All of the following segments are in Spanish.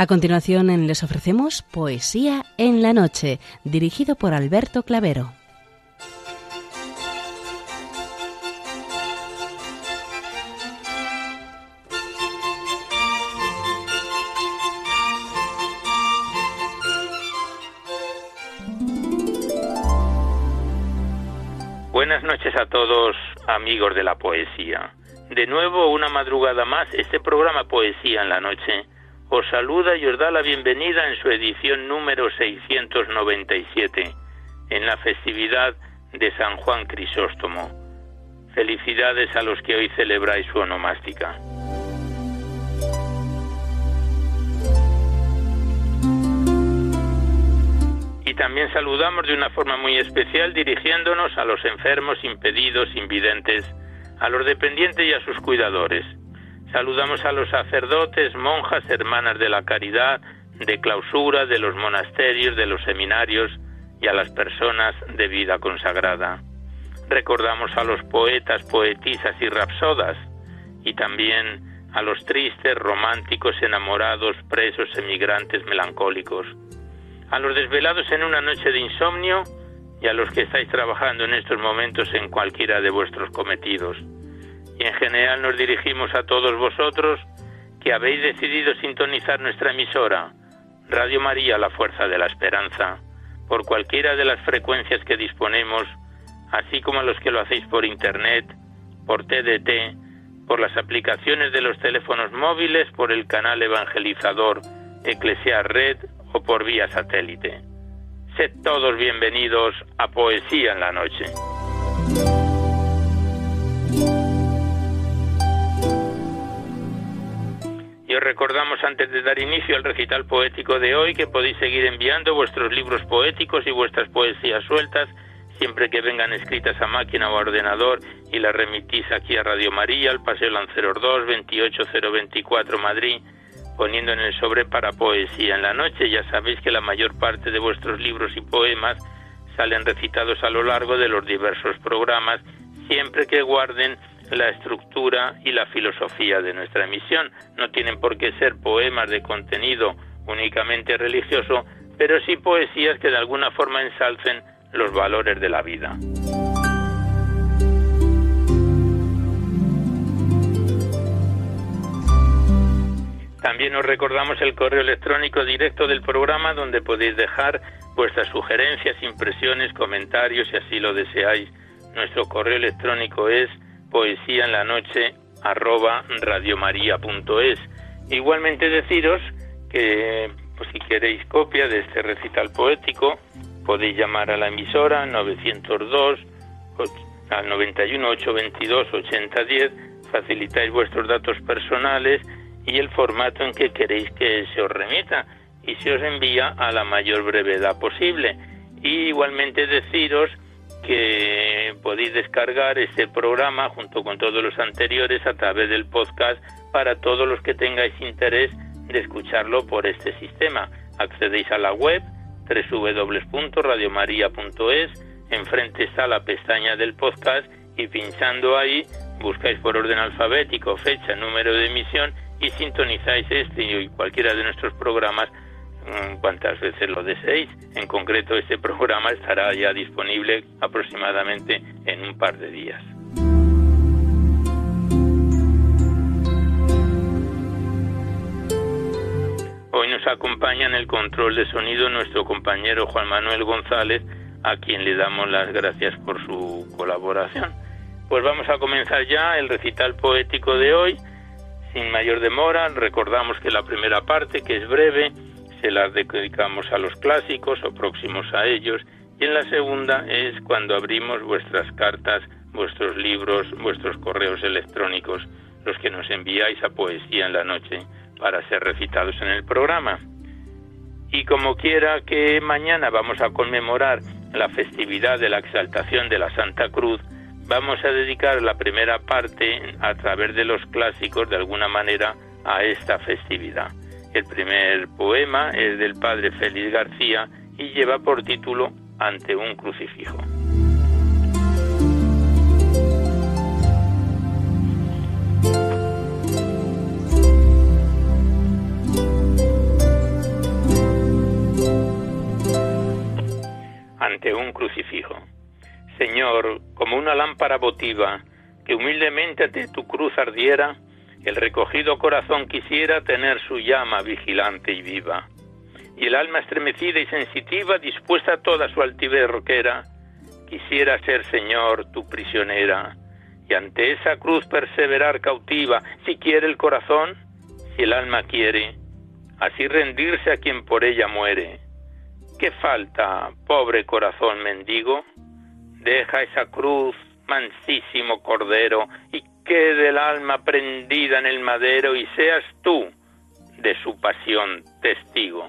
A continuación les ofrecemos Poesía en la Noche, dirigido por Alberto Clavero. Buenas noches a todos, amigos de la poesía. De nuevo, una madrugada más, este programa Poesía en la Noche os saluda y os da la bienvenida en su edición número 697, en la festividad de San Juan Crisóstomo. Felicidades a los que hoy celebráis su onomástica. Y también saludamos de una forma muy especial dirigiéndonos a los enfermos, impedidos, invidentes, a los dependientes y a sus cuidadores. Saludamos a los sacerdotes, monjas, hermanas de la caridad, de clausura, de los monasterios, de los seminarios y a las personas de vida consagrada. Recordamos a los poetas, poetisas y rapsodas y también a los tristes, románticos, enamorados, presos, emigrantes, melancólicos. A los desvelados en una noche de insomnio y a los que estáis trabajando en estos momentos en cualquiera de vuestros cometidos. Y en general nos dirigimos a todos vosotros que habéis decidido sintonizar nuestra emisora, Radio María, la Fuerza de la Esperanza, por cualquiera de las frecuencias que disponemos, así como a los que lo hacéis por Internet, por TDT, por las aplicaciones de los teléfonos móviles, por el canal evangelizador Eclesia Red, o por vía satélite. Sed todos bienvenidos a Poesía en la Noche. Y os recordamos antes de dar inicio al recital poético de hoy que podéis seguir enviando vuestros libros poéticos y vuestras poesías sueltas siempre que vengan escritas a máquina o a ordenador y las remitís aquí a Radio María, al Paseo Lanceros 2, 28024 Madrid, poniendo en el sobre para Poesía en la Noche. Ya sabéis que la mayor parte de vuestros libros y poemas salen recitados a lo largo de los diversos programas, siempre que guarden la estructura y la filosofía de nuestra emisión. No tienen por qué ser poemas de contenido únicamente religioso, pero sí poesías que de alguna forma ensalcen los valores de la vida. También os recordamos el correo electrónico directo del programa, donde podéis dejar vuestras sugerencias, impresiones, comentarios, si así lo deseáis. Nuestro correo electrónico es poesiaenlanoche@radiomaria.es. Igualmente deciros que si queréis copia de este recital poético, podéis llamar a la emisora 902 91 822 8010, facilitáis vuestros datos personales y el formato en que queréis que se os remita y se os envía a la mayor brevedad posible. Y igualmente deciros que podéis descargar este programa junto con todos los anteriores a través del podcast para todos los que tengáis interés de escucharlo por este sistema. Accedéis a la web www.radiomaria.es, enfrente está la pestaña del podcast y pinchando ahí buscáis por orden alfabético, fecha, número de emisión y sintonizáis este y cualquiera de nuestros programas cuantas veces lo deseéis. En concreto, este programa estará ya disponible aproximadamente en un par de días. Hoy nos acompaña en el control de sonido nuestro compañero Juan Manuel González, a quien le damos las gracias por su colaboración. Pues vamos a comenzar ya el recital poético de hoy. Sin mayor demora, recordamos que la primera parte, que es breve, se la dedicamos a los clásicos o próximos a ellos, y en la segunda es cuando abrimos vuestras cartas, vuestros libros, vuestros correos electrónicos, los que nos enviáis a Poesía en la Noche para ser recitados en el programa. Y como quiera que mañana vamos a conmemorar la festividad de la Exaltación de la Santa Cruz, vamos a dedicar la primera parte a través de los clásicos de alguna manera a esta festividad. El primer poema es del padre Félix García y lleva por título Ante un crucifijo. ante un crucifijo. Señor, como una lámpara votiva que humildemente ante tu cruz ardiera, el recogido corazón quisiera tener su llama vigilante y viva, y el alma estremecida y sensitiva, dispuesta a toda su altivez roquera, quisiera ser, Señor, tu prisionera, y ante esa cruz perseverar cautiva, si quiere el corazón, si el alma quiere, así rendirse a quien por ella muere. ¿Qué falta, pobre corazón mendigo? Deja esa cruz, mansísimo cordero, y quede el alma prendida en el madero, y seas tú de su pasión testigo.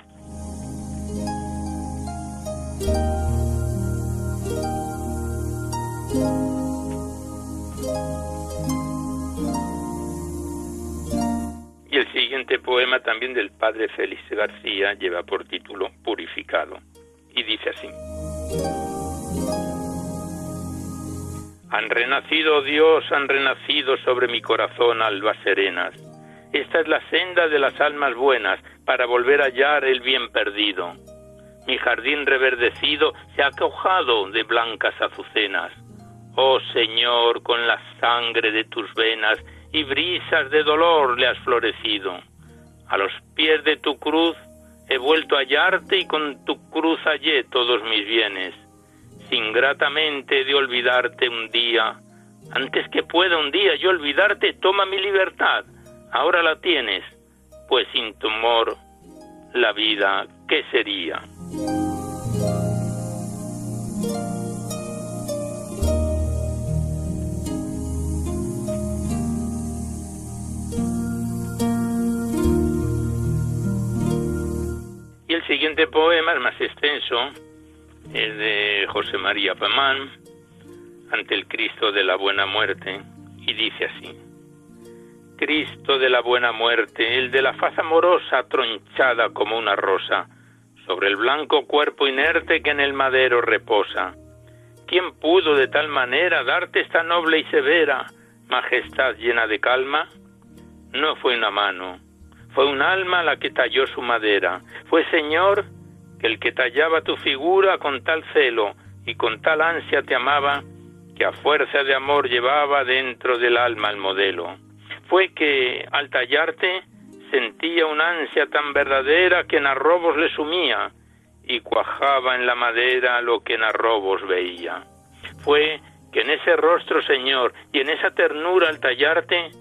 Y el siguiente poema, también del padre Félix García, lleva por título Purificado, y dice así: Han renacido, Dios, han renacido sobre mi corazón albas serenas. Esta es la senda de las almas buenas para volver a hallar el bien perdido. Mi jardín reverdecido se ha cojado de blancas azucenas. Oh Señor, con la sangre de tus venas y brisas de dolor le has florecido. A los pies de tu cruz he vuelto a hallarte y con tu cruz hallé todos mis bienes. Ingratamente de olvidarte un día, antes que pueda un día yo olvidarte, toma mi libertad, ahora la tienes, pues sin tu amor, la vida, ¿qué sería? Y el siguiente poema es más extenso, es de José María Pamán, ante el Cristo de la Buena Muerte, y dice así: Cristo de la Buena Muerte, el de la faz amorosa tronchada como una rosa, sobre el blanco cuerpo inerte que en el madero reposa. ¿Quién pudo de tal manera darte esta noble y severa majestad llena de calma? No fue una mano, fue un alma la que talló su madera, fue, Señor, que el que tallaba tu figura con tal celo y con tal ansia te amaba, que a fuerza de amor llevaba dentro del alma el modelo. Fue que, al tallarte, sentía una ansia tan verdadera que en arrobos le sumía, y cuajaba en la madera lo que en arrobos veía. Fue que en ese rostro, Señor, y en esa ternura al tallarte,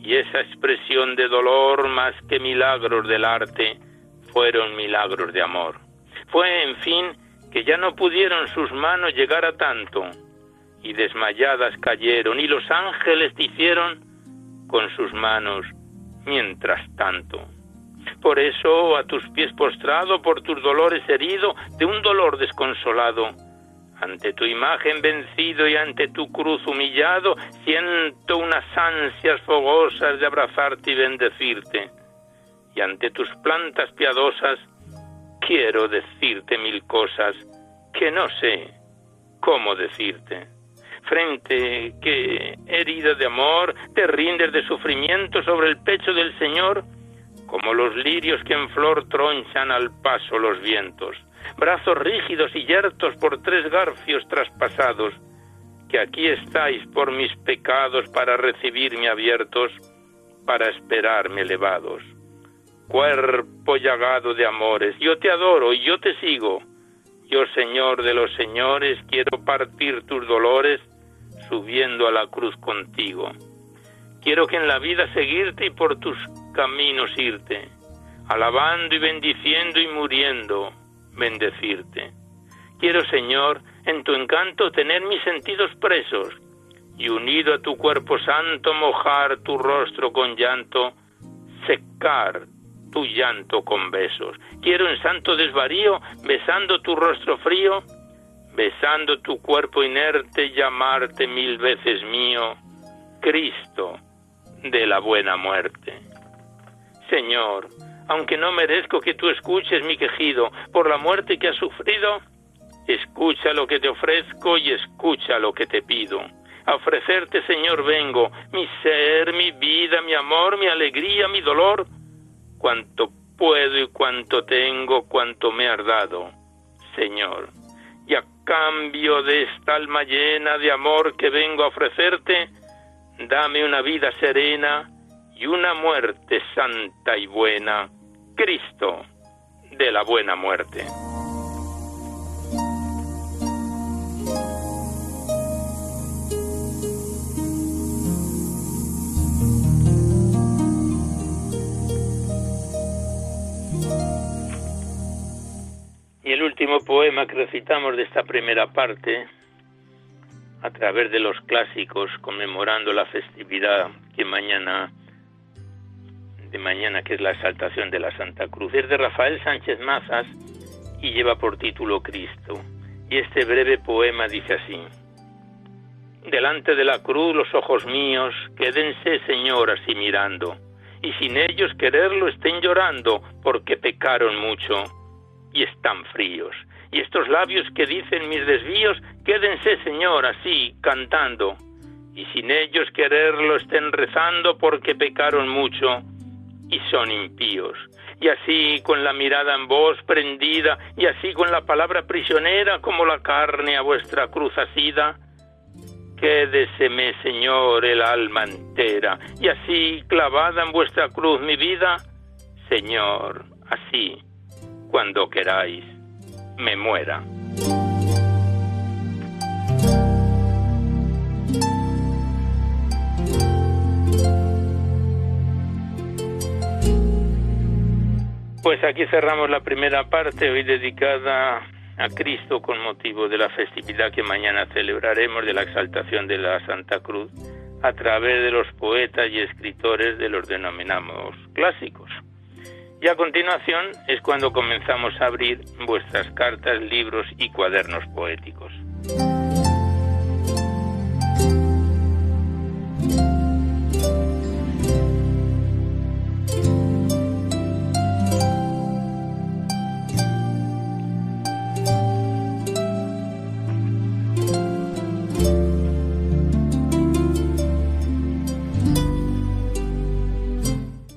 y esa expresión de dolor más que milagros del arte, fueron milagros de amor. Fue, en fin, que ya no pudieron sus manos llegar a tanto, y desmayadas cayeron, y los ángeles te hicieron con sus manos mientras tanto. Por eso, a tus pies postrado, por tus dolores herido, de un dolor desconsolado, ante tu imagen vencido y ante tu cruz humillado, siento unas ansias fogosas de abrazarte y bendecirte, y ante tus plantas piadosas, quiero decirte mil cosas que no sé cómo decirte. Frente que, herida de amor, te rindes de sufrimiento sobre el pecho del Señor, como los lirios que en flor tronchan al paso los vientos, brazos rígidos y yertos por tres garfios traspasados, que aquí estáis por mis pecados para recibirme abiertos, para esperarme elevados. Cuerpo llagado de amores, yo te adoro y yo te sigo. Yo, Señor de los señores, quiero partir tus dolores subiendo a la cruz contigo. Quiero que en la vida seguirte y por tus caminos irte, alabando y bendiciendo y muriendo, bendecirte. Quiero, Señor, en tu encanto tener mis sentidos presos y unido a tu cuerpo santo mojar tu rostro con llanto, secar tu llanto con besos. Quiero en santo desvarío, besando tu rostro frío, besando tu cuerpo inerte, llamarte mil veces mío, Cristo de la Buena Muerte. Señor, aunque no merezco que tú escuches mi quejido por la muerte que has sufrido, escucha lo que te ofrezco y escucha lo que te pido. A ofrecerte, Señor, vengo, mi ser, mi vida, mi amor, mi alegría, mi dolor, cuanto puedo y cuanto tengo, cuanto me has dado, Señor. y a cambio de esta alma llena de amor que vengo a ofrecerte, dame una vida serena y una muerte santa y buena, Cristo de la buena muerte. Y el último poema que recitamos de esta primera parte, a través de los clásicos, conmemorando la festividad de mañana, que es la exaltación de la Santa Cruz, es de Rafael Sánchez Mazas y lleva por título Cristo. Y este breve poema dice así: Delante de la cruz los ojos míos quédense, Señor, así mirando, y sin ellos quererlo estén llorando, porque pecaron mucho y están fríos. Y estos labios que dicen mis desvíos, quédense, Señor, así, cantando. Y sin ellos quererlo estén rezando, porque pecaron mucho y son impíos. Y así, con la mirada en vos prendida, y así con la palabra prisionera, como la carne a vuestra cruz asida, quédeseme, Señor, el alma entera. Y así, clavada en vuestra cruz mi vida, Señor, así, cuando queráis, me muera. Pues aquí cerramos la primera parte, hoy dedicada a Cristo, con motivo de la festividad que mañana celebraremos de la exaltación de la Santa Cruz, a través de los poetas y escritores de los denominados clásicos. Y a continuación es cuando comenzamos a abrir vuestras cartas, libros y cuadernos poéticos.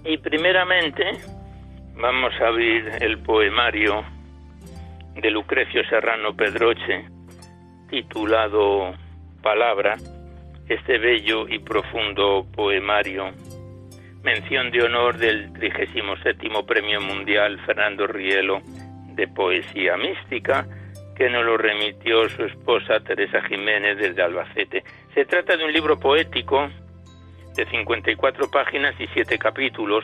Y primeramente vamos a abrir el poemario de Lucrecio Serrano Pedroche, titulado Palabra. Este bello y profundo poemario, mención de honor del 37º Premio Mundial Fernando Rielo de Poesía Mística, que nos lo remitió su esposa Teresa Jiménez desde Albacete. Se trata de un libro poético de 54 páginas y 7 capítulos,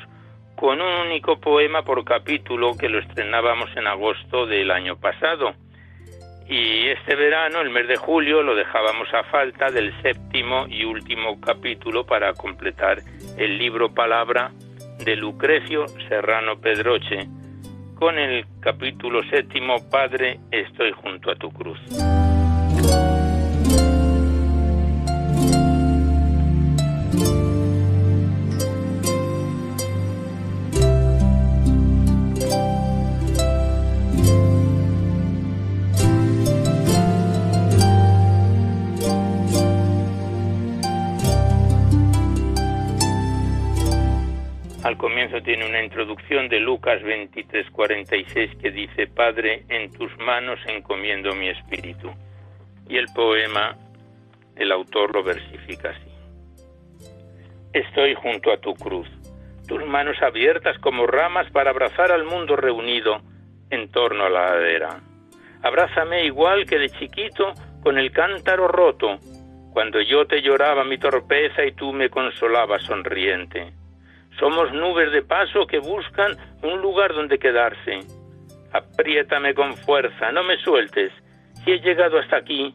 con un único poema por capítulo, que lo estrenábamos en agosto del año pasado. Y este verano, el mes de julio, lo dejábamos a falta del 7º y último capítulo para completar el libro Palabra de Lucrecio Serrano Pedroche, con el capítulo 7º, Padre, estoy junto a tu cruz. Al comienzo tiene una introducción de Lucas 23:46 que dice: Padre, en tus manos encomiendo mi espíritu. Y el poema, el autor lo versifica así: Estoy junto a tu cruz, tus manos abiertas como ramas para abrazar al mundo reunido en torno a la ladera. Abrázame igual que de chiquito con el cántaro roto, cuando yo te lloraba mi torpeza y tú me consolabas sonriente. Somos nubes de paso que buscan un lugar donde quedarse. Apriétame con fuerza, no me sueltes. Si he llegado hasta aquí,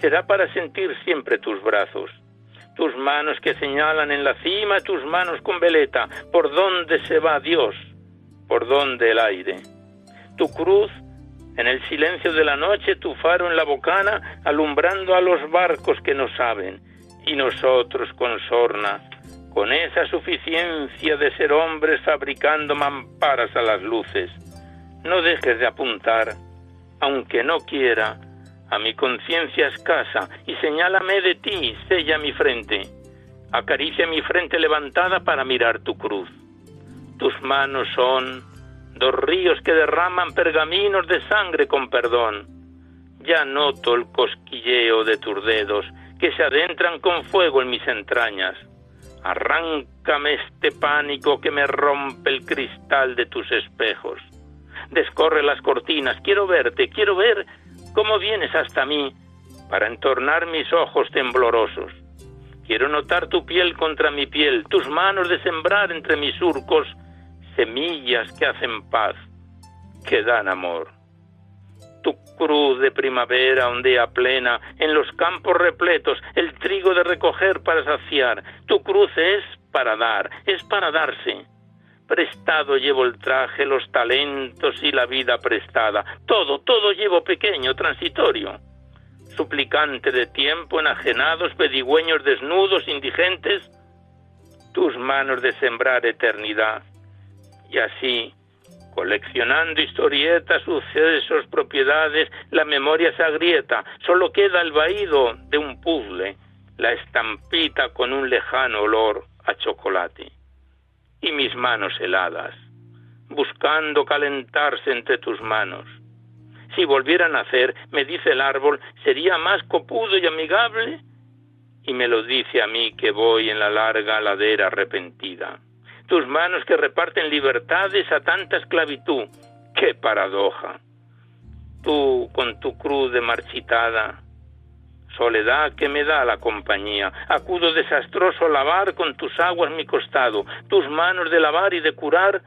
será para sentir siempre tus brazos. Tus manos que señalan en la cima, tus manos con veleta. ¿Por dónde se va Dios? ¿Por dónde el aire? Tu cruz, en el silencio de la noche, tu faro en la bocana, alumbrando a los barcos que no saben. Y nosotros con sorna, con esa suficiencia de ser hombres fabricando mamparas a las luces. No dejes de apuntar, aunque no quiera, a mi conciencia escasa, y señálame de ti, sella mi frente. Acaricia mi frente levantada para mirar tu cruz. Tus manos son dos ríos que derraman pergaminos de sangre con perdón. Ya noto el cosquilleo de tus dedos que se adentran con fuego en mis entrañas. Arráncame este pánico que me rompe el cristal de tus espejos. Descorre las cortinas, quiero verte, quiero ver cómo vienes hasta mí para entornar mis ojos temblorosos. Quiero notar tu piel contra mi piel, tus manos de sembrar entre mis surcos semillas que hacen paz, que dan amor. Tu cruz de primavera ondea plena, en los campos repletos, el trigo de recoger para saciar. Tu cruz es para dar, es para darse. Prestado llevo el traje, los talentos y la vida prestada. Todo, todo llevo pequeño, transitorio. Suplicante de tiempo, enajenados, pedigüeños desnudos, indigentes. Tus manos de sembrar eternidad. Y así, coleccionando historietas, sucesos, propiedades, la memoria se agrieta, solo queda el vaído de un puzzle, la estampita con un lejano olor a chocolate. Y mis manos heladas, buscando calentarse entre tus manos. Si volviera a nacer, me dice el árbol, sería más copudo y amigable, y me lo dice a mí que voy en la larga ladera arrepentida. Tus manos que reparten libertades a tanta esclavitud. ¡Qué paradoja! Tú, con tu cruz de marchitada, soledad que me da la compañía, acudo desastroso a lavar con tus aguas mi costado, tus manos de lavar y de curar,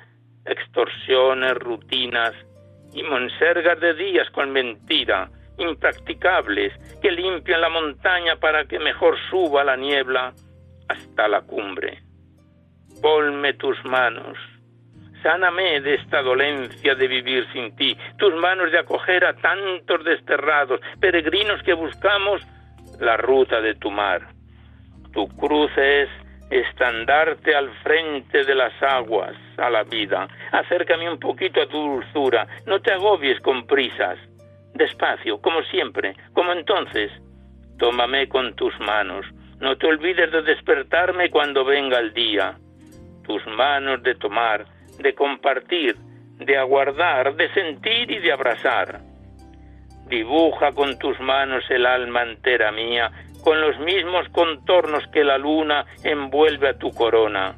extorsiones, rutinas y monsergas de días con mentira, impracticables, que limpian la montaña para que mejor suba la niebla hasta la cumbre. Ponme tus manos, sáname de esta dolencia de vivir sin ti, tus manos de acoger a tantos desterrados, peregrinos que buscamos la ruta de tu mar. Tu cruz es estandarte al frente de las aguas, a la vida. Acércame un poquito a tu dulzura, no te agobies con prisas. Despacio, como siempre, como entonces, tómame con tus manos, no te olvides de despertarme cuando venga el día. Tus manos de tomar, de compartir, de aguardar, de sentir y de abrazar. Dibuja con tus manos el alma entera mía, con los mismos contornos que la luna envuelve a tu corona.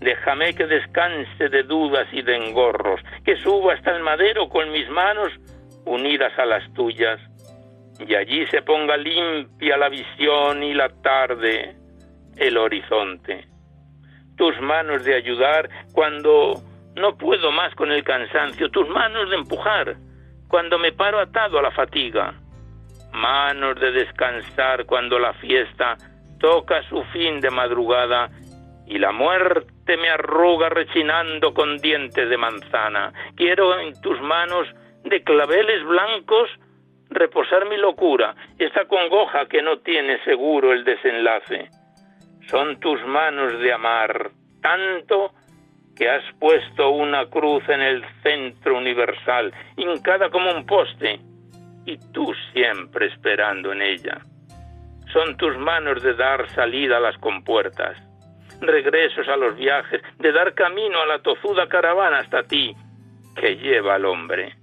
Déjame que descanse de dudas y de engorros, que suba hasta el madero con mis manos unidas a las tuyas, y allí se ponga limpia la visión y la tarde, el horizonte. Tus manos de ayudar cuando no puedo más con el cansancio, tus manos de empujar cuando me paro atado a la fatiga, manos de descansar cuando la fiesta toca su fin de madrugada y la muerte me arruga rechinando con dientes de manzana. Quiero en tus manos de claveles blancos reposar mi locura, esta congoja que no tiene seguro el desenlace. Son tus manos de amar, tanto que has puesto una cruz en el centro universal, hincada como un poste, y tú siempre esperando en ella. Son tus manos de dar salida a las compuertas, regresos a los viajes, de dar camino a la tozuda caravana hasta ti, que lleva al hombre,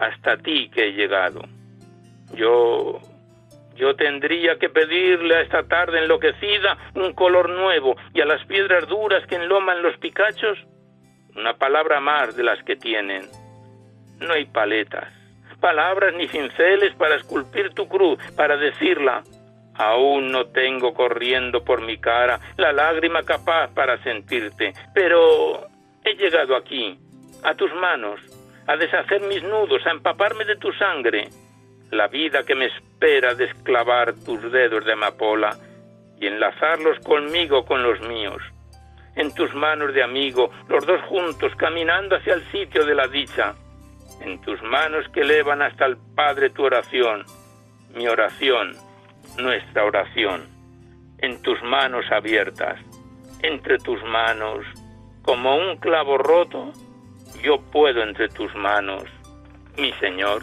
hasta ti que he llegado. Yo tendría que pedirle a esta tarde enloquecida un color nuevo y a las piedras duras que enloman los picachos una palabra más de las que tienen. No hay paletas, palabras ni cinceles para esculpir tu cruz, para decirla. Aún no tengo corriendo por mi cara la lágrima capaz para sentirte, pero he llegado aquí, a tus manos, a deshacer mis nudos, a empaparme de tu sangre. La vida que me espera de esclavar tus dedos de amapola y enlazarlos conmigo con los míos. En tus manos de amigo, los dos juntos caminando hacia el sitio de la dicha. En tus manos que elevan hasta el Padre tu oración, mi oración, nuestra oración. En tus manos abiertas, entre tus manos, como un clavo roto, yo puedo entre tus manos, mi Señor.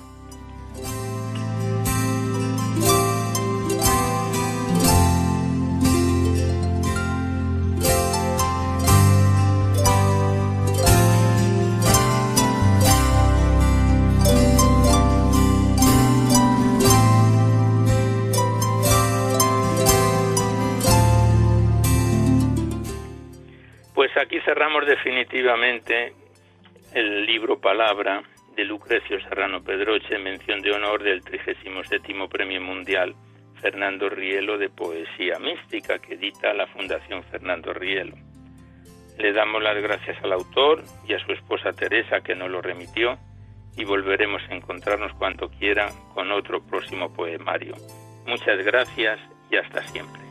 aquí cerramos definitivamente el libro Palabra de Lucrecio Serrano Pedroche, mención de honor del 37º Premio Mundial Fernando Rielo de Poesía Mística, que edita la Fundación Fernando Rielo. Le damos las gracias al autor y a su esposa Teresa, que nos lo remitió, y volveremos a encontrarnos cuanto quiera con otro próximo poemario. Muchas gracias y hasta siempre.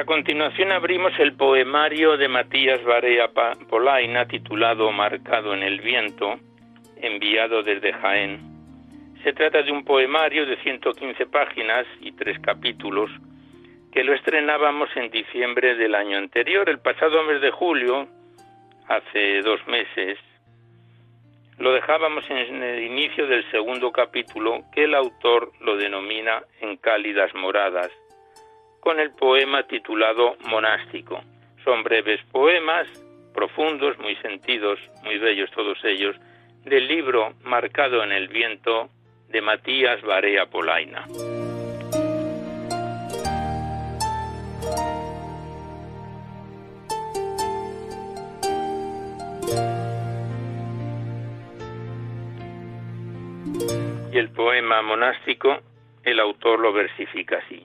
A continuación abrimos el poemario de Matías Varea Polaina, titulado Marcado en el viento, enviado desde Jaén. Se trata de un poemario de 115 páginas y 3 capítulos, que lo estrenábamos en diciembre del año anterior, el pasado mes de julio, hace 2 meses. Lo dejábamos en el inicio del 2º capítulo, que el autor lo denomina En cálidas moradas, con el poema titulado Monástico. Son breves poemas, profundos, muy sentidos, muy bellos todos ellos, del libro Marcado en el viento, de Matías Varea Polaina. Y el poema Monástico, el autor lo versifica así.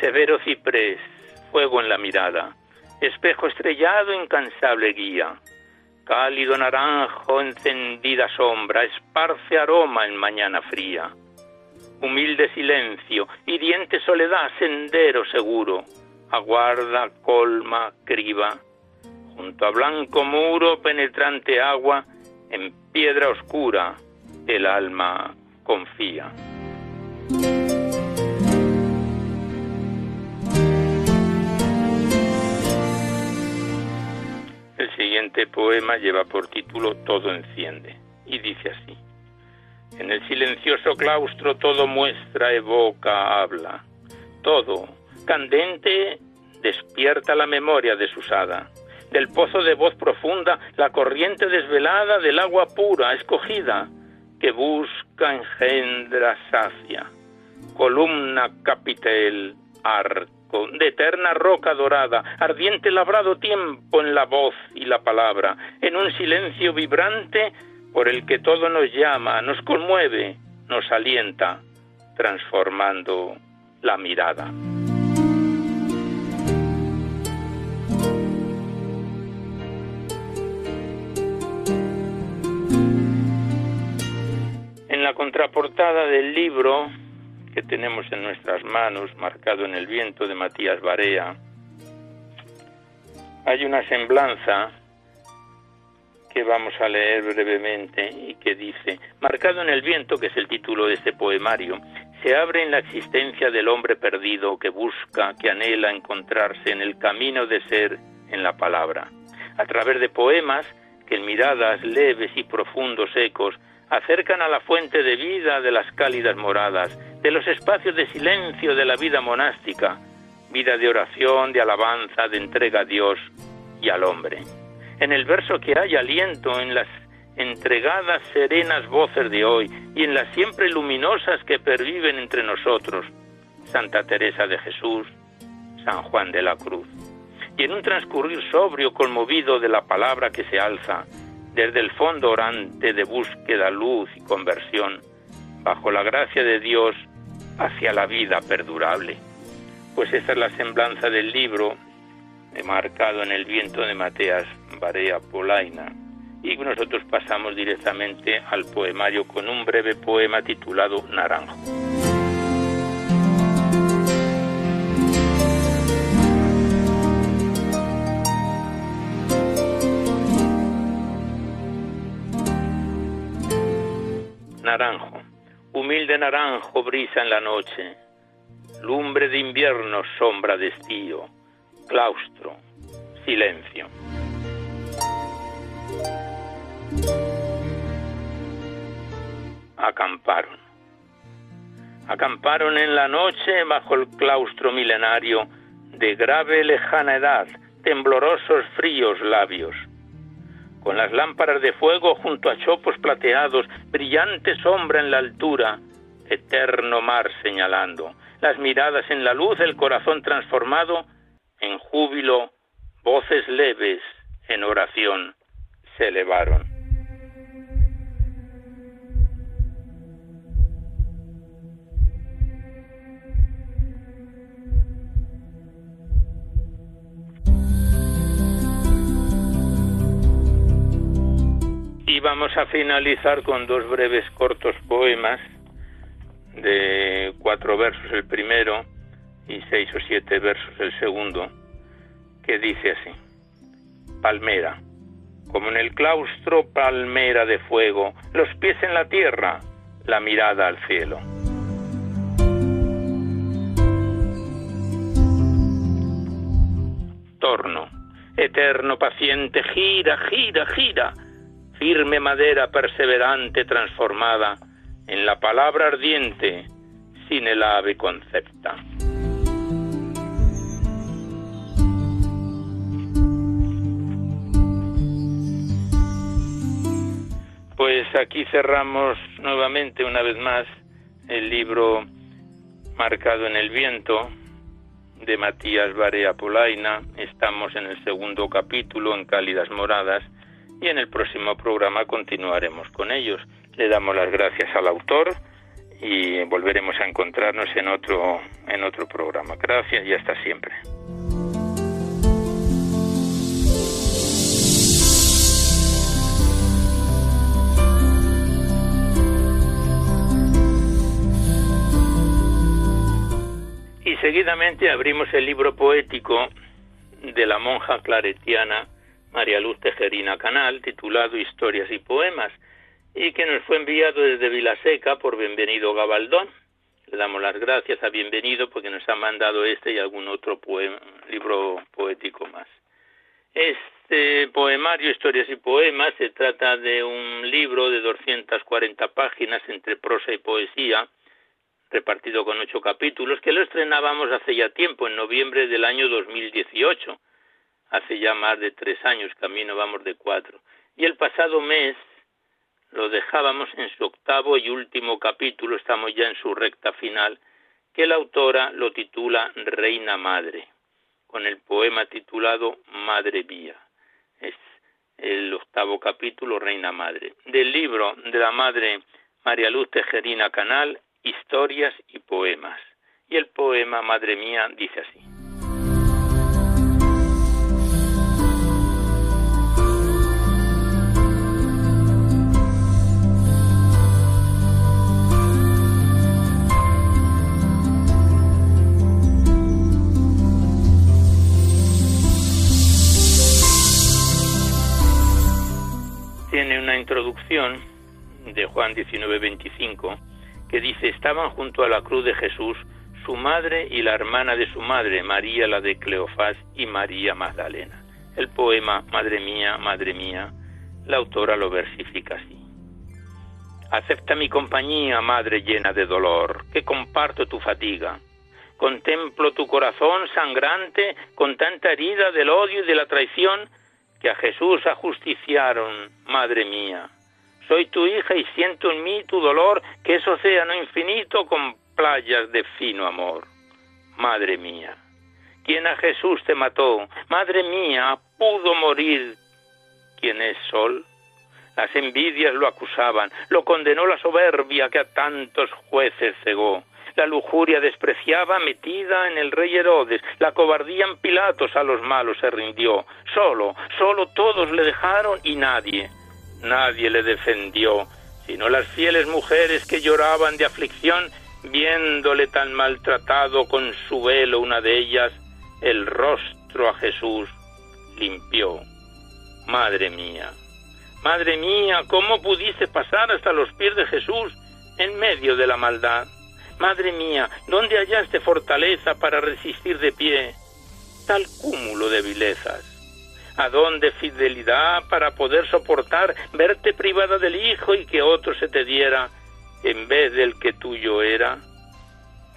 Severo ciprés, fuego en la mirada, espejo estrellado, incansable guía, cálido naranjo, encendida sombra, esparce aroma en mañana fría, humilde silencio, hiriente soledad, sendero seguro, aguarda, colma, criba, junto a blanco muro, penetrante agua, en piedra oscura, el alma confía. El siguiente poema lleva por título Todo enciende, y dice así. En el silencioso claustro todo muestra, evoca, habla. Todo, candente, despierta la memoria desusada. Del pozo de voz profunda, la corriente desvelada del agua pura, escogida, que busca, engendra, sacia. Columna, capitel, arte. De eterna roca dorada, ardiente labrado tiempo en la voz y la palabra, en un silencio vibrante por el que todo nos llama, nos conmueve, nos alienta, transformando la mirada. En la contraportada del libro que tenemos en nuestras manos, Marcado en el viento, de Matías Varea, hay una semblanza que vamos a leer brevemente y que dice: Marcado en el viento, que es el título de este poemario, se abre en la existencia del hombre perdido que busca, que anhela encontrarse en el camino de ser, en la palabra, a través de poemas que en miradas leves y profundos ecos acercan a la fuente de vida de las cálidas moradas, de los espacios de silencio de la vida monástica, vida de oración, de alabanza, de entrega a Dios y al hombre. En el verso que hay aliento, en las entregadas serenas voces de hoy y en las siempre luminosas que perviven entre nosotros, Santa Teresa de Jesús, San Juan de la Cruz. Y en un transcurrir sobrio, conmovido de la palabra que se alza, desde el fondo orante de búsqueda, luz y conversión, bajo la gracia de Dios, hacia la vida perdurable. Pues esa es la semblanza del libro Marcado en el viento, de Matías Varea Polaina. Y nosotros pasamos directamente al poemario con un breve poema titulado Naranjo. Naranjo. Humilde naranjo, brisa en la noche, lumbre de invierno, sombra de estío, claustro, silencio. Acamparon. Acamparon en la noche bajo el claustro milenario, de grave lejana edad, temblorosos fríos labios. Con las lámparas de fuego junto a chopos plateados, brillante sombra en la altura, eterno mar señalando, las miradas en la luz, el corazón transformado, en júbilo, voces leves, en oración, se elevaron. Y vamos a finalizar con dos breves cortos poemas de 4 versos el primero y 6 o 7 versos el segundo, que dice así: Palmera, como en el claustro palmera de fuego, los pies en la tierra, la mirada al cielo. Torno, eterno paciente, gira, gira, gira, firme madera perseverante transformada en la palabra ardiente, sin el ave concepta. Pues aquí cerramos nuevamente, una vez más, el libro Marcado en el viento, de Matías Varea Polaina. Estamos en el segundo capítulo, en Cálidas Moradas, y en el próximo programa continuaremos con ellos. Le damos las gracias al autor y volveremos a encontrarnos en otro programa. Gracias y hasta siempre. Y seguidamente abrimos el libro poético de la monja claretiana María Luz Tejerina Canal, titulado Historias y Poemas, y que nos fue enviado desde Vilaseca por Bienvenido Gabaldón. Le damos las gracias a Bienvenido porque nos ha mandado este y algún otro libro poético más. Este poemario, Historias y Poemas, se trata de un libro de 240 páginas entre prosa y poesía, repartido con 8 capítulos, que lo estrenábamos hace ya tiempo, en noviembre del año 2018. Hace ya más de 3 años, camino vamos de 4. Y el pasado mes lo dejábamos en su 8º y último capítulo, estamos ya en su recta final, que la autora lo titula Reina Madre, con el poema titulado Madre Mía. Es el 8º capítulo, Reina Madre, del libro de la madre María Luz Tejerina Canal, Historias y Poemas. Y el poema Madre Mía dice así: Tiene una introducción de Juan 19:25 que dice: Estaban junto a la cruz de Jesús su madre y la hermana de su madre, María la de Cleofás y María Magdalena. El poema Madre mía, la autora lo versifica así: Acepta mi compañía, madre llena de dolor, que comparto tu fatiga. Contemplo tu corazón sangrante con tanta herida del odio y de la traición que a Jesús ajusticiaron, madre mía. Soy tu hija y siento en mí tu dolor, que es océano infinito con playas de fino amor. Madre mía, quien a Jesús te mató, madre mía, pudo morir. ¿Quién es sol? Las envidias lo acusaban, lo condenó la soberbia que a tantos jueces cegó. La lujuria despreciaba, metida en el rey Herodes, la cobardía en Pilatos a los malos se rindió. Solo todos le dejaron y nadie le defendió, sino las fieles mujeres que lloraban de aflicción, viéndole tan maltratado con su velo, una de ellas, el rostro a Jesús limpió. Madre mía, ¿cómo pudiste pasar hasta los pies de Jesús en medio de la maldad? Madre mía, ¿dónde hallaste fortaleza para resistir de pie? tal cúmulo de vilezas? ¿A dónde fidelidad para poder soportar verte privada del hijo y que otro se te diera en vez del que tuyo era?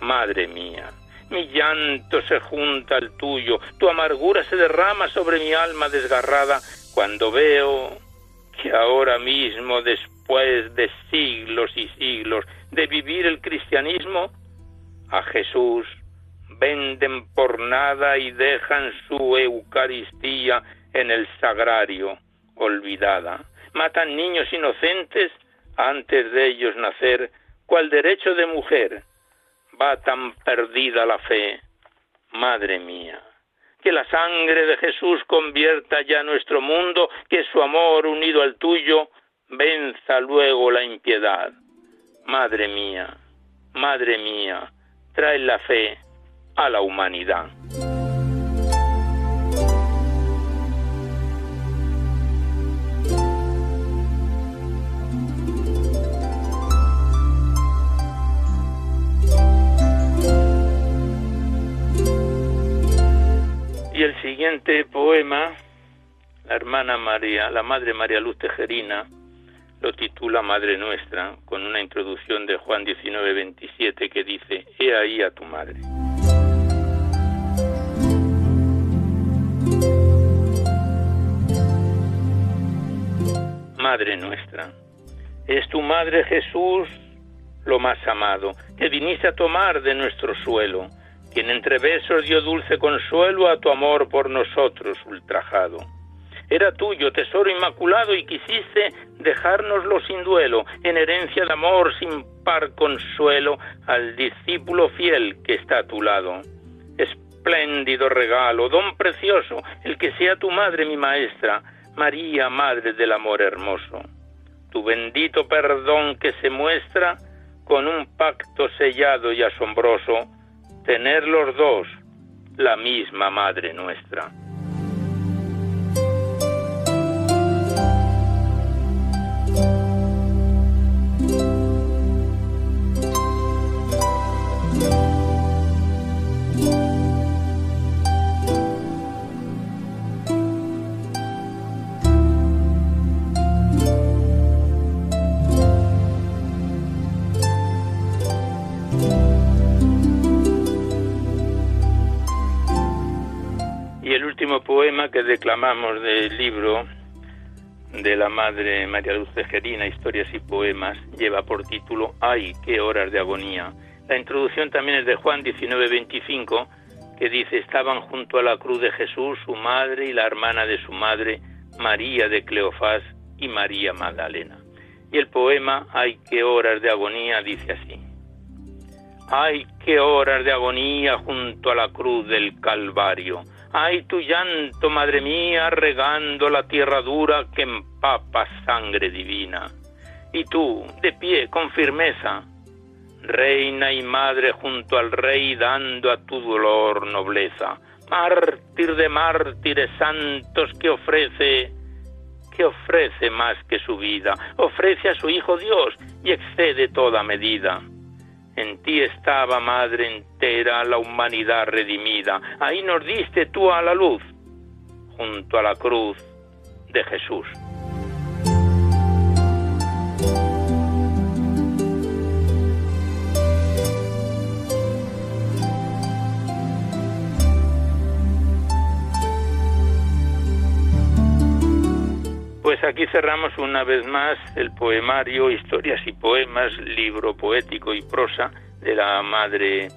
Madre mía, mi llanto se junta al tuyo, tu amargura se derrama sobre mi alma desgarrada cuando veo que ahora mismo, después de siglos y siglos de vivir el cristianismo, a Jesús venden por nada y dejan su Eucaristía en el sagrario, olvidada. Matan niños inocentes antes de ellos nacer, cual derecho de mujer. Va tan perdida la fe, madre mía. Que la sangre de Jesús convierta ya nuestro mundo, que su amor unido al tuyo venza luego la impiedad. Madre mía, trae la fe a la humanidad. Y el siguiente poema, la hermana María, la madre María Luz Tejerina, lo titula Madre Nuestra, con una introducción de Juan 19:27 que dice: He ahí a tu madre. Madre nuestra, es tu madre Jesús, lo más amado, que viniste a tomar de nuestro suelo, quien entre besos dio dulce consuelo a tu amor por nosotros ultrajado. Era tuyo, tesoro inmaculado, y quisiste dejárnoslo sin duelo, en herencia de amor sin par consuelo al discípulo fiel que está a tu lado. Espléndido regalo, don precioso, el que sea tu madre mi maestra, María, madre del amor hermoso. Tu bendito perdón que se muestra con un pacto sellado y asombroso, tener los dos la misma Madre Nuestra. El último poema que declamamos del libro de la madre María Luz Tejerina, Historias y Poemas, lleva por título ¡Ay, qué horas de agonía! La introducción también es de Juan 19:25, que dice: Estaban junto a la cruz de Jesús su madre y la hermana de su madre, María de Cleofás y María Magdalena. Y el poema ¡Ay, qué horas de agonía! dice así: ¡Ay, qué horas de agonía junto a la cruz del Calvario! ¡Ay, tu llanto, madre mía, regando la tierra dura que empapa sangre divina! Y tú, de pie, con firmeza, reina y madre junto al rey, dando a tu dolor nobleza. Mártir de mártires santos que ofrece más que su vida, ofrece a su Hijo Dios y excede toda medida. En ti estaba, madre entera, la humanidad redimida. Ahí nos diste tú a la luz, junto a la cruz de Jesús. Pues aquí cerramos una vez más el poemario Historias y Poemas, libro poético y prosa de la madre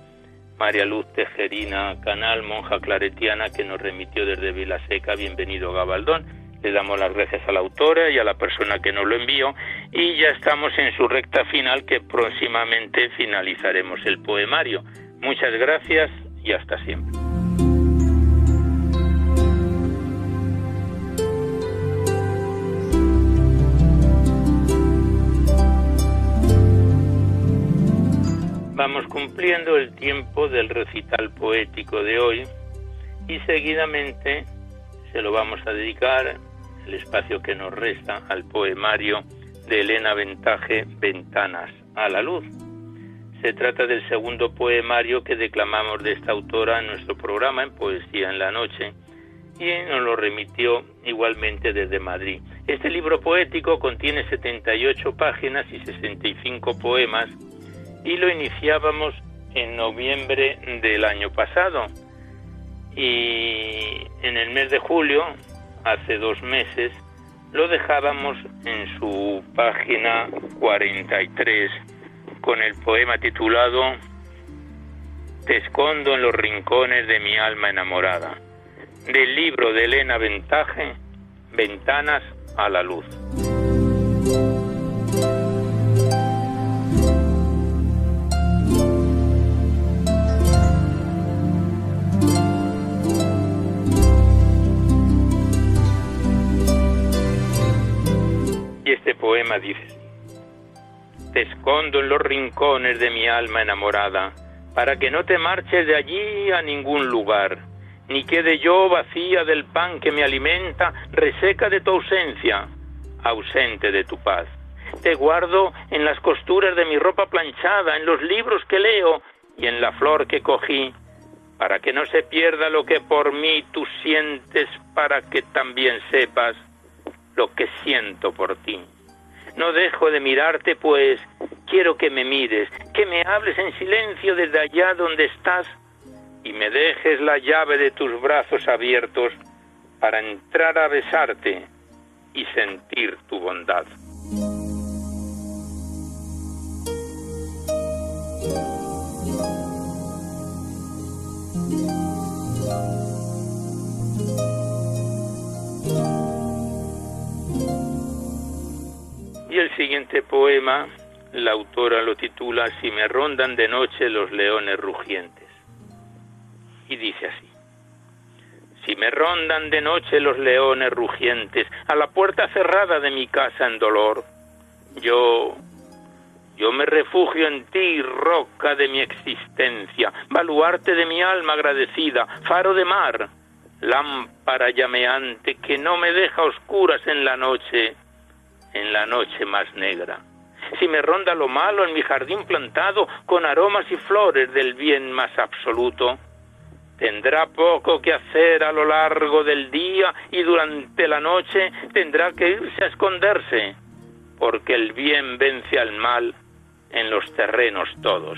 María Luz Tejerina Canal, monja claretiana, que nos remitió desde Vilaseca, Bienvenido Gabaldón. Le damos las gracias a la autora y a la persona que nos lo envió, y ya estamos en su recta final, que próximamente finalizaremos el poemario. Muchas gracias y hasta siempre. Vamos cumpliendo el tiempo del recital poético de hoy y seguidamente se lo vamos a dedicar, el espacio que nos resta, al poemario de Elena Ventaje, Ventanas a la Luz. Se trata del segundo poemario que declamamos de esta autora en nuestro programa en Poesía en la Noche, y nos lo remitió igualmente desde Madrid. Este libro poético contiene 78 páginas y 65 poemas, y lo iniciábamos en noviembre del año pasado, y en el mes de julio, hace 2 meses, lo dejábamos en su página 43 con el poema titulado Te escondo en los rincones de mi alma enamorada, del libro de Elena Ventaje, Ventanas a la luz. Y este poema dice: Te escondo en los rincones de mi alma enamorada, para que no te marches de allí a ningún lugar, ni quede yo vacía del pan que me alimenta, reseca de tu ausencia, ausente de tu paz. Te guardo en las costuras de mi ropa planchada, en los libros que leo y en la flor que cogí, para que no se pierda lo que por mí tú sientes, para que también sepas lo que siento por ti. No dejo de mirarte, pues quiero que me mires, que me hables en silencio desde allá donde estás, y me dejes la llave de tus brazos abiertos para entrar a besarte y sentir tu bondad. Y el siguiente poema, la autora lo titula Si me rondan de noche los leones rugientes. Y dice así: Si me rondan de noche los leones rugientes a la puerta cerrada de mi casa en dolor, yo me refugio en ti, roca de mi existencia, baluarte de mi alma agradecida, faro de mar, lámpara llameante que no me deja oscuras en la noche más negra. Si me ronda lo malo en mi jardín plantado con aromas y flores del bien más absoluto, tendrá poco que hacer a lo largo del día y durante la noche tendrá que irse a esconderse, porque el bien vence al mal en los terrenos todos.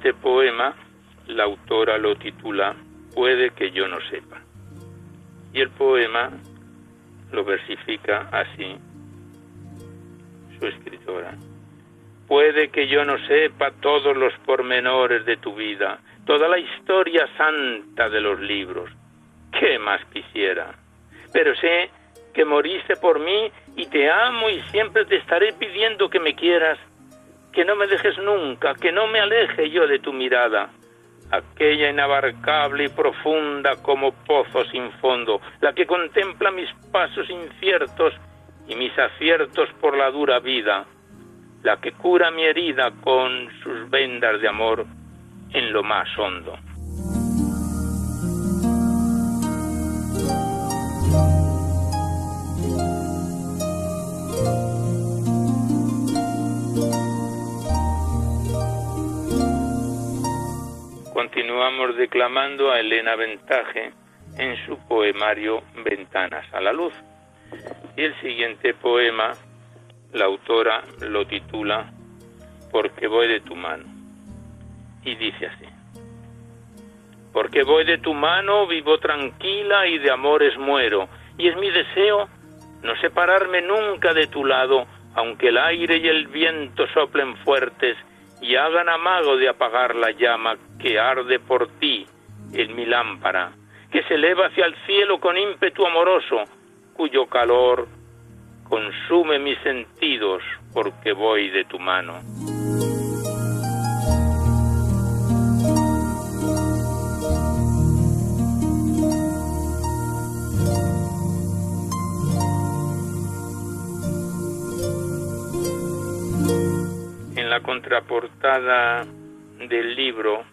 Este poema, la autora lo titula Puede que yo no sepa, y el poema lo versifica así su escritora: Puede que yo no sepa todos los pormenores de tu vida, toda la historia santa de los libros, ¿qué más quisiera? Pero sé que moriste por mí y te amo y siempre te estaré pidiendo que me quieras, que no me dejes nunca, que no me aleje yo de tu mirada, aquella inabarcable y profunda como pozo sin fondo, la que contempla mis pasos inciertos y mis aciertos por la dura vida, la que cura mi herida con sus vendas de amor en lo más hondo. Continuamos declamando a Elena Ventaje en su poemario Ventanas a la luz. Y el siguiente poema, la autora lo titula Porque voy de tu mano. Y dice así: Porque voy de tu mano, vivo tranquila y de amores muero, y es mi deseo no separarme nunca de tu lado, aunque el aire y el viento soplen fuertes y hagan amago de apagar la llama que arde por ti en mi lámpara, que se eleva hacia el cielo con ímpetu amoroso, cuyo calor consume mis sentidos porque voy de tu mano. en la contraportada del libro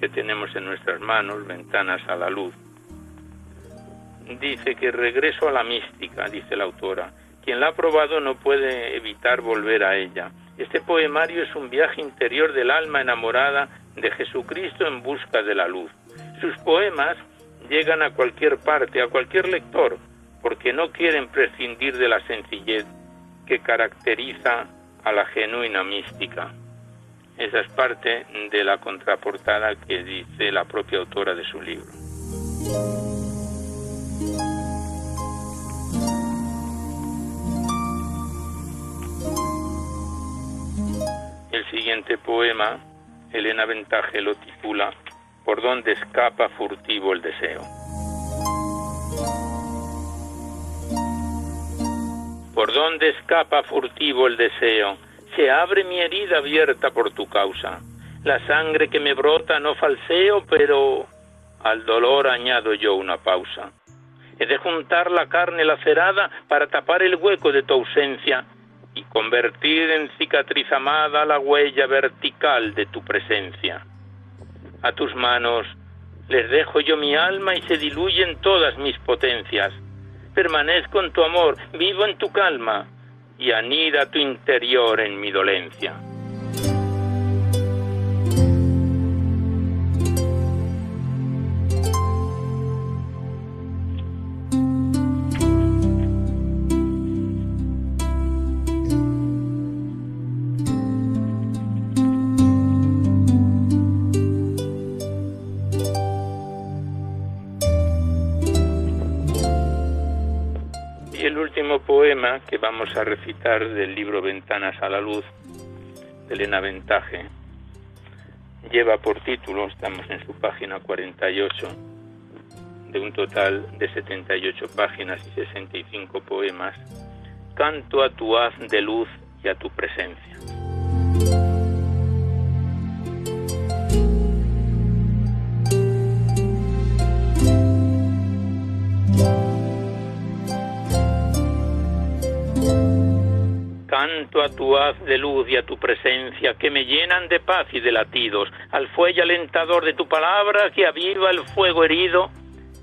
que tenemos en nuestras manos, Ventanas a la Luz, dice que regreso a la mística, dice la autora. Quien la ha probado no puede evitar volver a ella. Este poemario es un viaje interior del alma enamorada de Jesucristo en busca de la luz. Sus poemas llegan a cualquier parte, a cualquier lector, porque no quieren prescindir de la sencillez que caracteriza a la genuina mística. Esa es parte de la contraportada que dice la propia autora de su libro. El siguiente poema, Elena Ventaje lo titula Por donde escapa furtivo el deseo. Por donde escapa furtivo el deseo, se abre mi herida abierta por tu causa. La sangre que me brota no falseo, pero al dolor añado yo una pausa. He de juntar la carne lacerada para tapar el hueco de tu ausencia y convertir en cicatriz amada la huella vertical de tu presencia. A tus manos les dejo yo mi alma y se diluyen todas mis potencias. Permanezco en tu amor, vivo en tu calma y anida tu interior en mi dolencia. Y el último poema que vamos a recitar del libro Ventanas a la Luz, de Elena Ventaje, lleva por título, estamos en su página 48, de un total de 78 páginas y 65 poemas, Canto a tu haz de luz y a tu presencia. Canto a tu haz de luz y a tu presencia, que me llenan de paz y de latidos, al fuelle alentador de tu palabra que aviva el fuego herido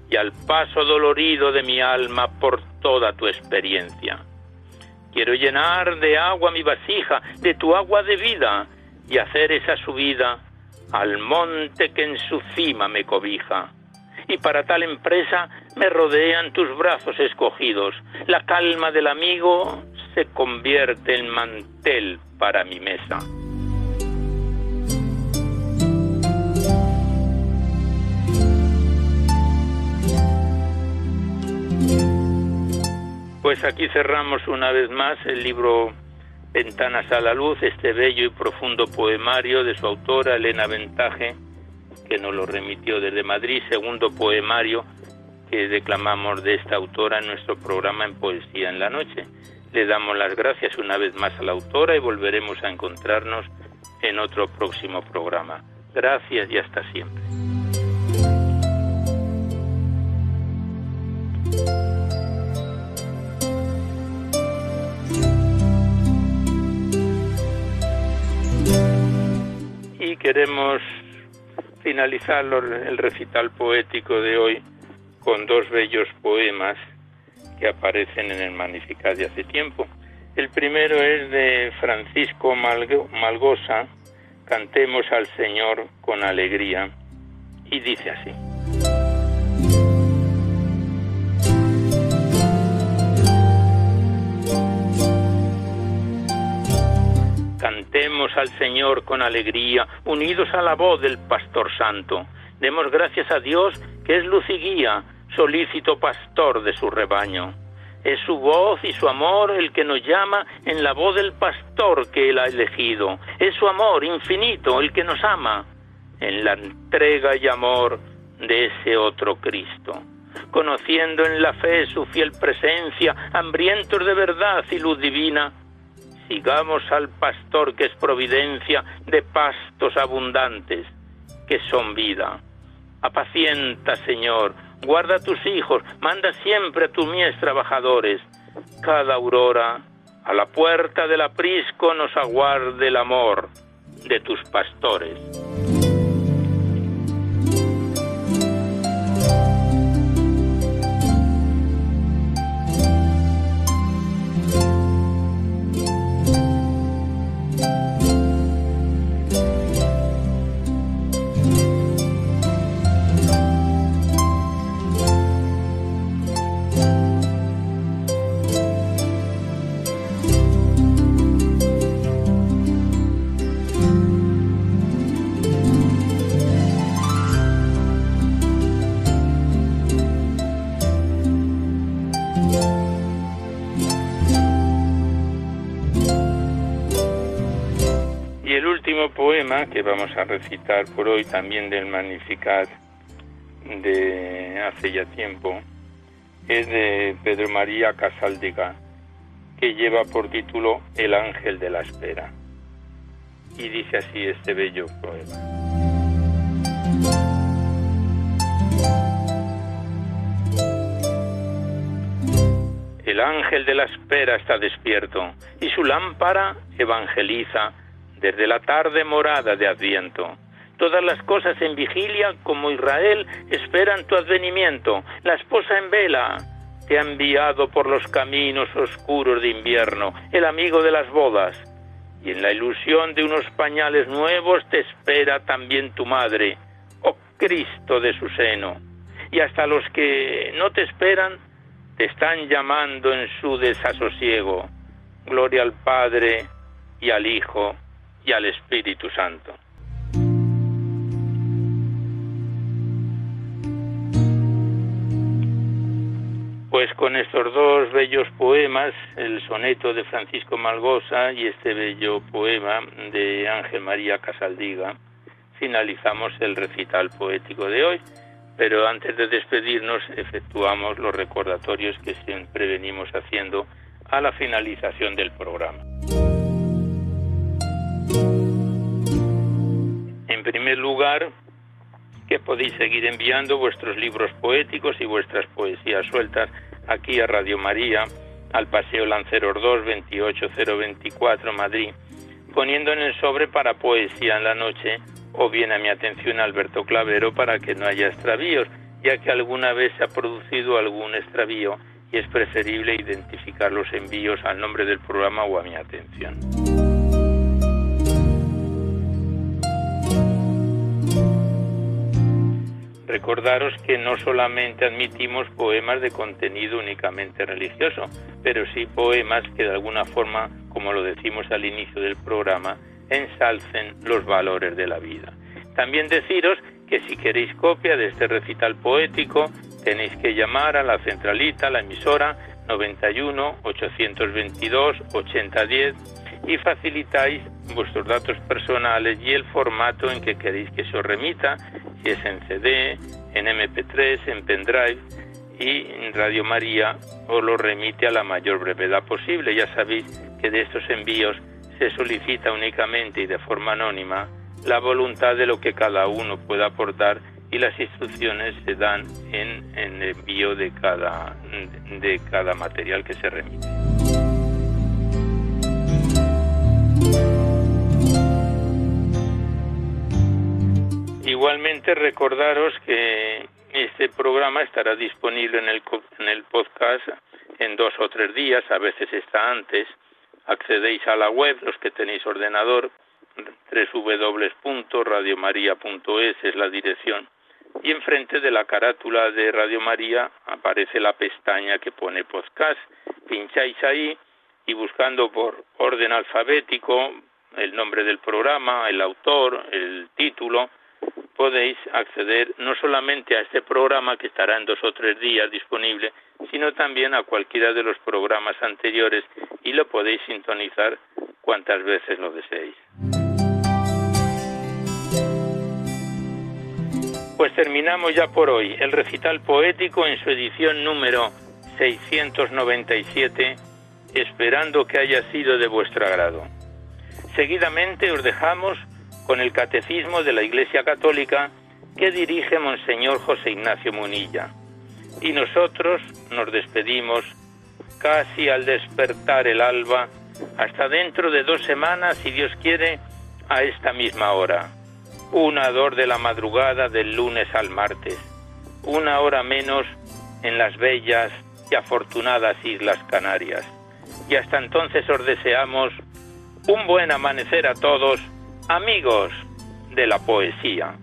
y al paso dolorido de mi alma por toda tu experiencia. Quiero llenar de agua mi vasija, de tu agua de vida, y hacer esa subida al monte que en su cima me cobija. Y para tal empresa me rodean tus brazos escogidos. La calma del amigo se convierte en mantel para mi mesa. Pues aquí cerramos una vez más el libro Ventanas a la Luz, este bello y profundo poemario de su autora Elena Ventaje, que nos lo remitió desde Madrid, segundo poemario que declamamos de esta autora en nuestro programa en Poesía en la Noche. Le damos las gracias una vez más a la autora y volveremos a encontrarnos en otro próximo programa. Gracias y hasta siempre. Y queremos finalizar el recital poético de hoy con dos bellos poemas que aparecen en el Magnificat de hace tiempo. El primero es de Francisco Malgoza, Cantemos al Señor con alegría, y dice así. Cantemos al Señor con alegría, unidos a la voz del Pastor Santo. Demos gracias a Dios, que es luz y guía, solícito pastor de su rebaño. Es su voz y su amor el que nos llama en la voz del pastor que él ha elegido. Es su amor infinito el que nos ama en la entrega y amor de ese otro Cristo. Conociendo en la fe su fiel presencia, hambrientos de verdad y luz divina, sigamos al pastor que es providencia de pastos abundantes que son vida. Apacienta, Señor, guarda a tus hijos, manda siempre a tu mies trabajadores. Cada aurora a la puerta del aprisco nos aguarde el amor de tus pastores. Poema que vamos a recitar por hoy, también del Magnificat de hace ya tiempo, es de Pedro María Casaldiga, que lleva por título El ángel de la espera, y dice así este bello poema. El ángel de la espera está despierto y su lámpara evangeliza desde la tarde morada de Adviento. Todas las cosas en vigilia, como Israel, esperan tu advenimiento. La esposa en vela te ha enviado por los caminos oscuros de invierno, el amigo de las bodas. Y en la ilusión de unos pañales nuevos te espera también tu madre, oh Cristo de su seno. Y hasta los que no te esperan te están llamando en su desasosiego. Gloria al Padre y al Hijo y al Espíritu Santo. Pues con estos dos bellos poemas, el soneto de Francisco Malgoza y este bello poema de Ángel María Casaldiga, finalizamos el recital poético de hoy, pero antes de despedirnos efectuamos los recordatorios que siempre venimos haciendo a la finalización del programa. En primer lugar, que podéis seguir enviando vuestros libros poéticos y vuestras poesías sueltas aquí a Radio María, al Paseo Lanceros 2, 28024, Madrid, poniendo en el sobre para Poesía en la Noche, o bien a mi atención Alberto Clavero, para que no haya extravíos, ya que alguna vez se ha producido algún extravío y es preferible identificar los envíos al nombre del programa o a mi atención. Recordaros que no solamente admitimos poemas de contenido únicamente religioso, pero sí poemas que de alguna forma, como lo decimos al inicio del programa, ensalcen los valores de la vida. También deciros que si queréis copia de este recital poético, tenéis que llamar a la centralita, a la emisora 91 822 8010 y facilitáis vuestros datos personales y el formato en que queréis que se os remita, si es en CD, en MP3, en pendrive, y Radio María os lo remite a la mayor brevedad posible. Ya sabéis que de estos envíos se solicita únicamente y de forma anónima la voluntad de lo que cada uno pueda aportar, y las instrucciones se dan en el envío de cada material que se remite. Igualmente, recordaros que este programa estará disponible en el podcast en 2 o 3 días, a veces está antes. Accedéis a la web, los que tenéis ordenador, www.radiomaria.es es la dirección, y enfrente de la carátula de Radio María aparece la pestaña que pone podcast. Pincháis ahí y, buscando por orden alfabético el nombre del programa, el autor, el título, podéis acceder no solamente a este programa, que estará en 2 o 3 días disponible, sino también a cualquiera de los programas anteriores, y lo podéis sintonizar cuantas veces lo deseéis. Pues terminamos ya por hoy el recital poético en su edición número 697, esperando que haya sido de vuestro agrado. Seguidamente os dejamos con el Catecismo de la Iglesia Católica, que dirige Monseñor José Ignacio Munilla. Y nosotros nos despedimos casi al despertar el alba, hasta dentro de 2 semanas, si Dios quiere, a esta misma hora. 1 a 2 de la madrugada del lunes al martes. 1 hora menos en las bellas y afortunadas Islas Canarias. Y hasta entonces os deseamos un buen amanecer a todos, amigos de la poesía.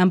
Han